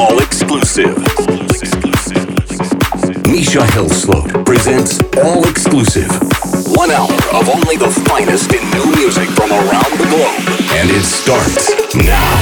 All Exclusive. Misha Hillsloat presents All Exclusive. 1 hour of only the finest in new music from around the globe. And it starts now.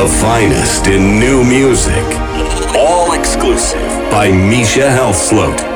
The finest in new music. All exclusive by Misha Healthfloat.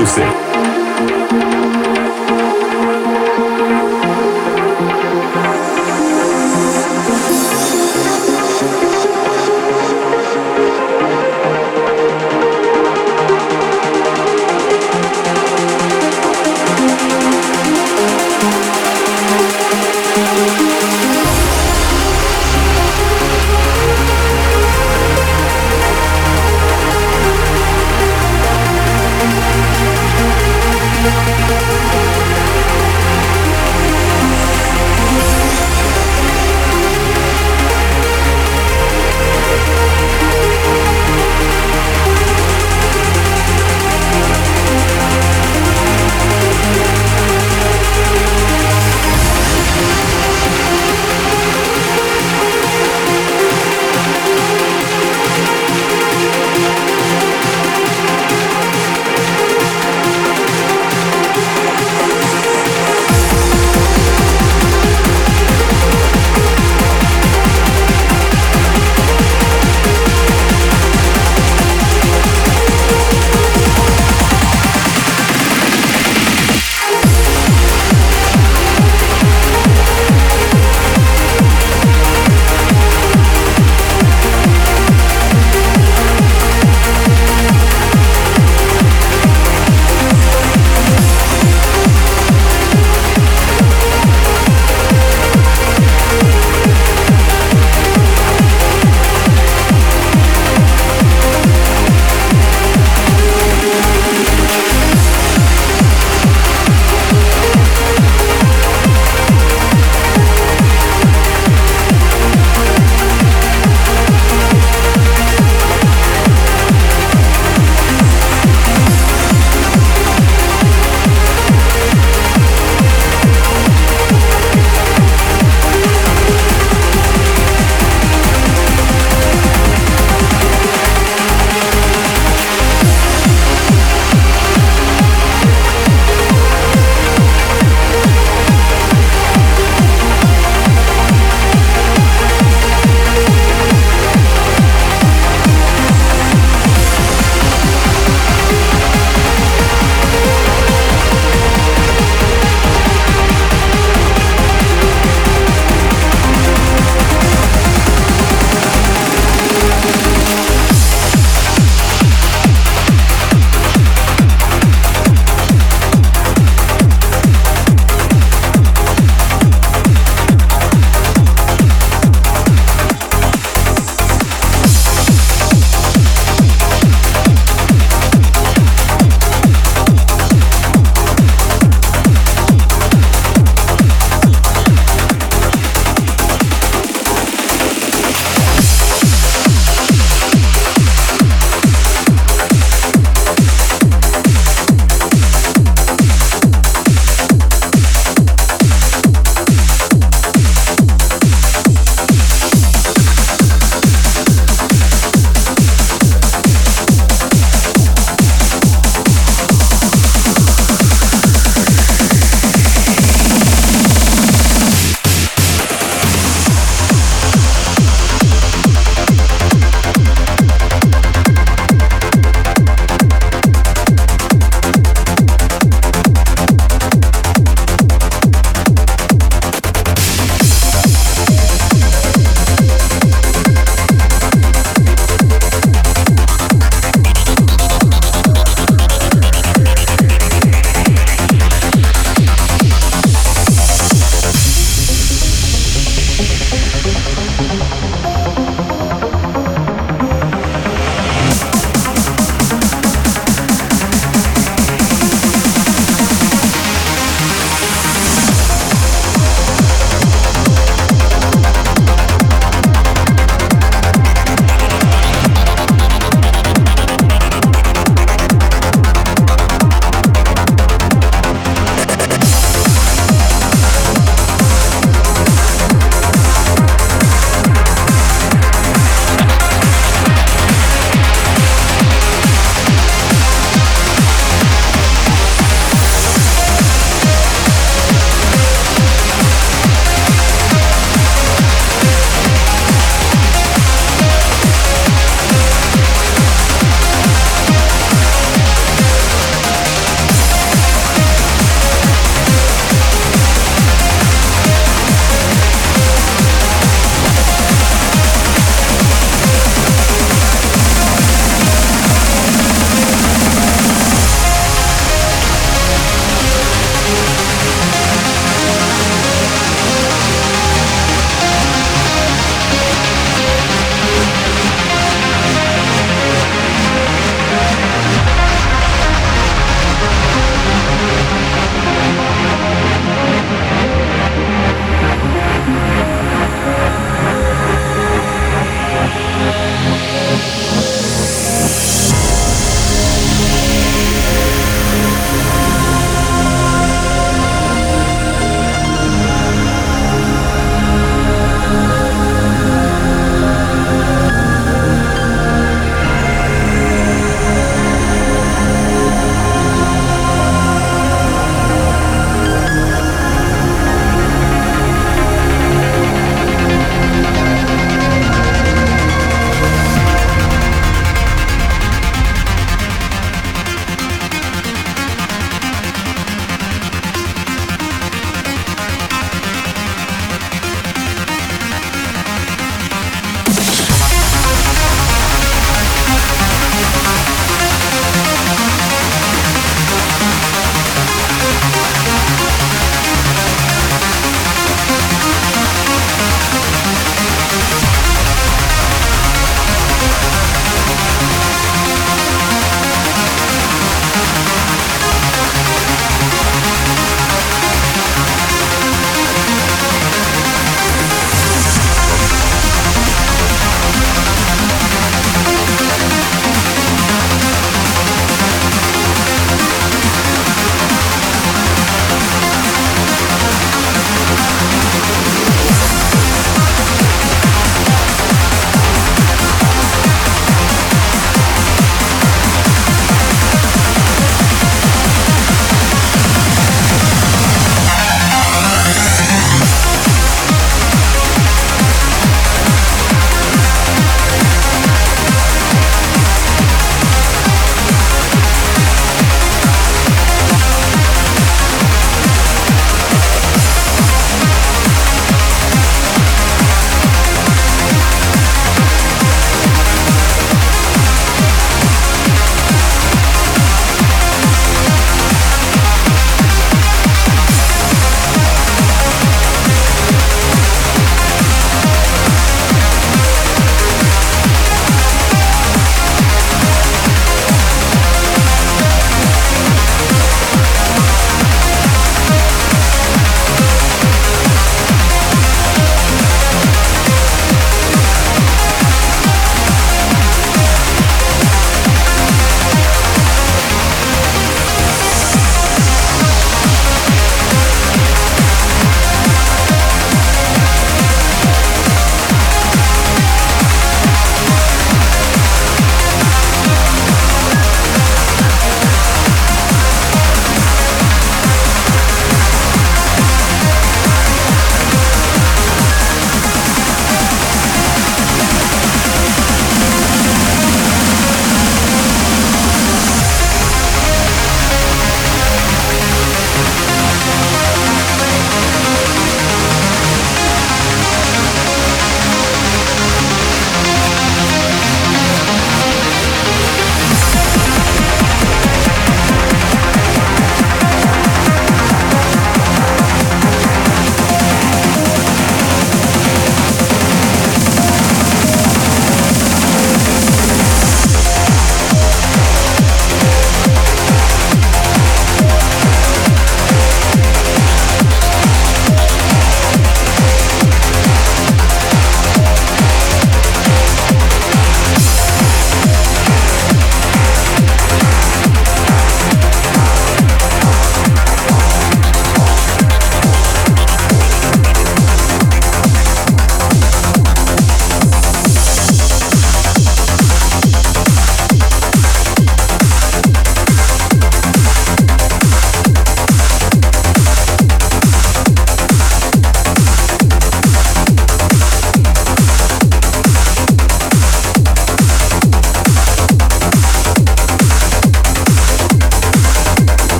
exclusive.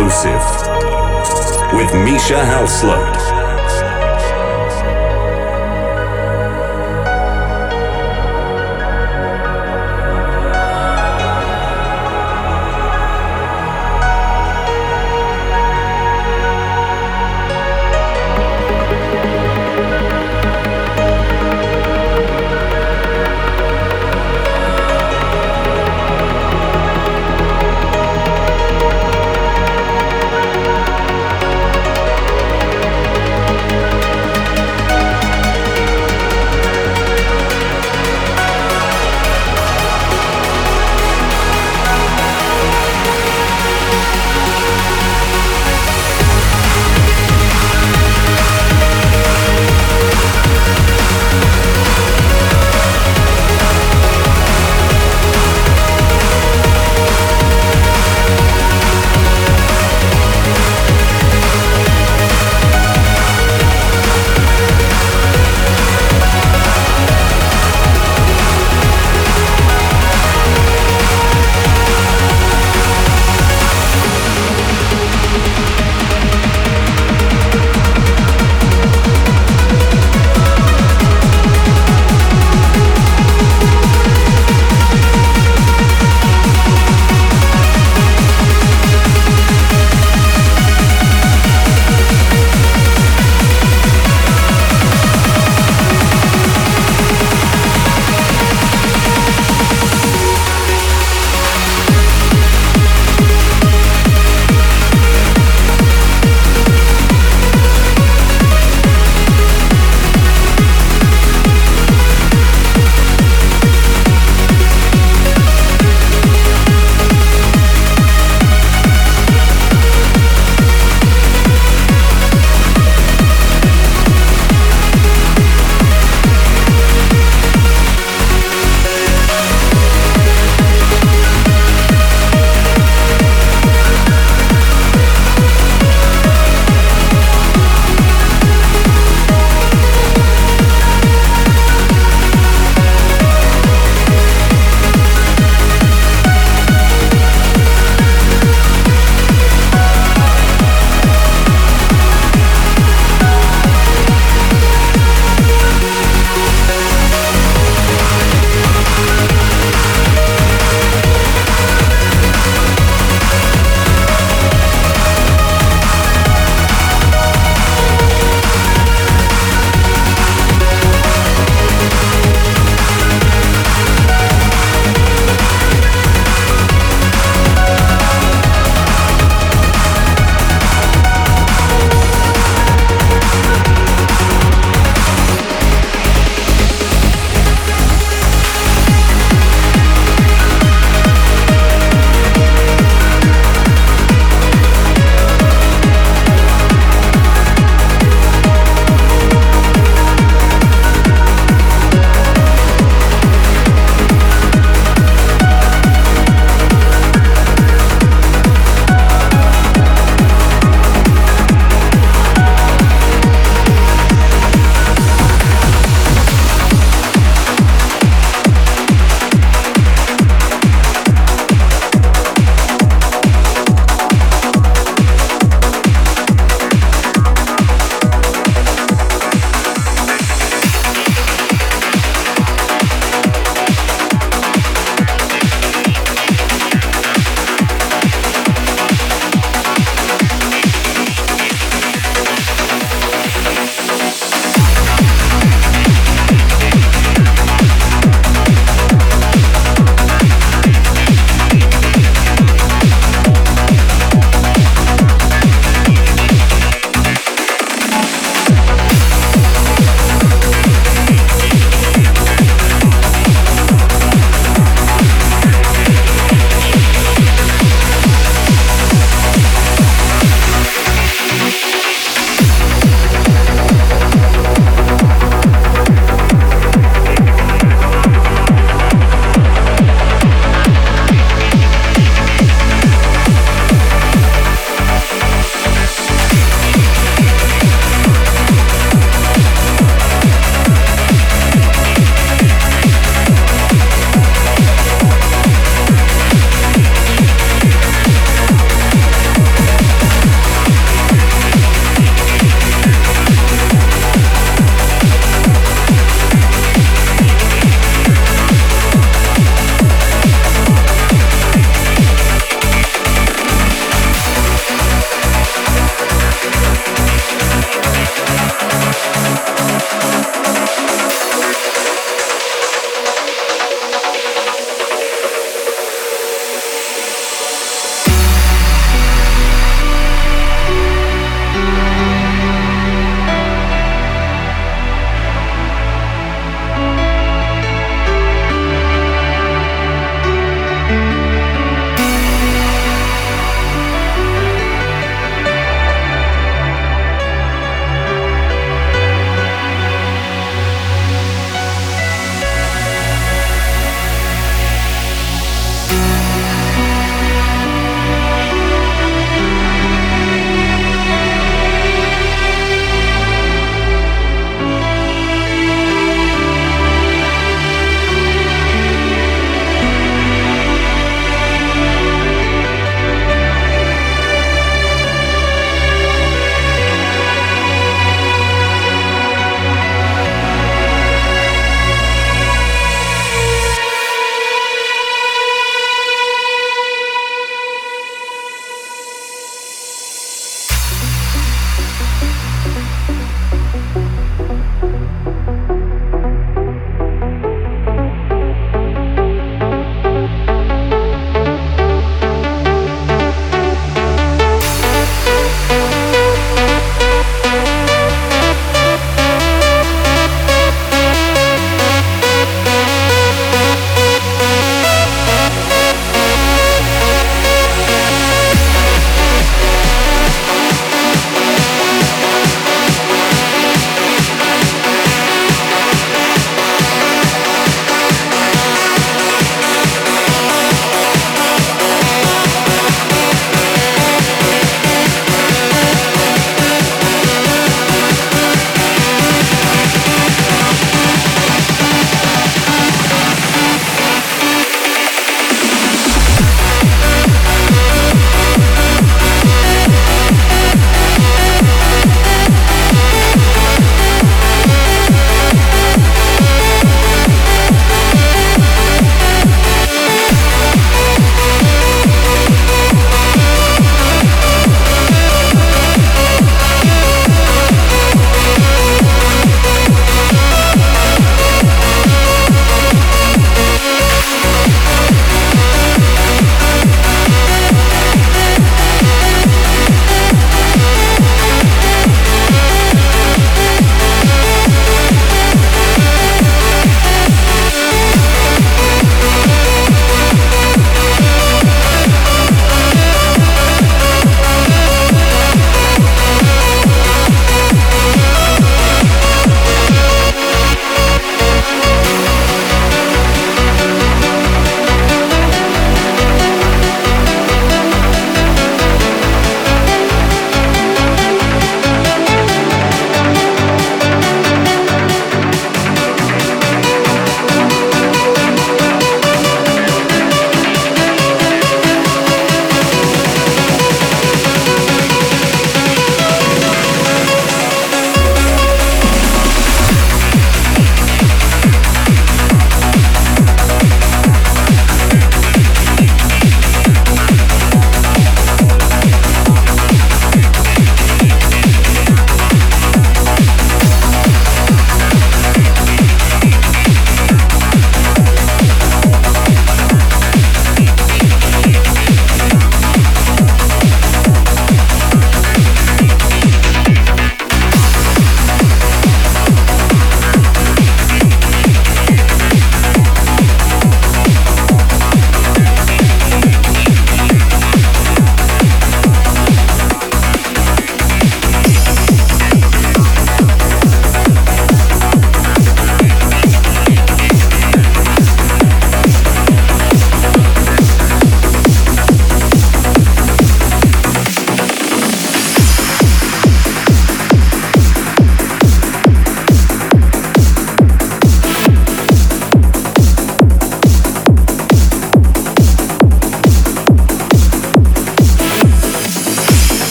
Exclusive with Misha Halsler.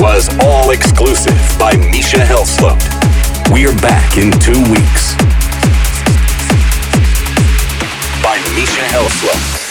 was all exclusive by Misha Helfslund. We're back in 2 weeks. By Misha Helfslund.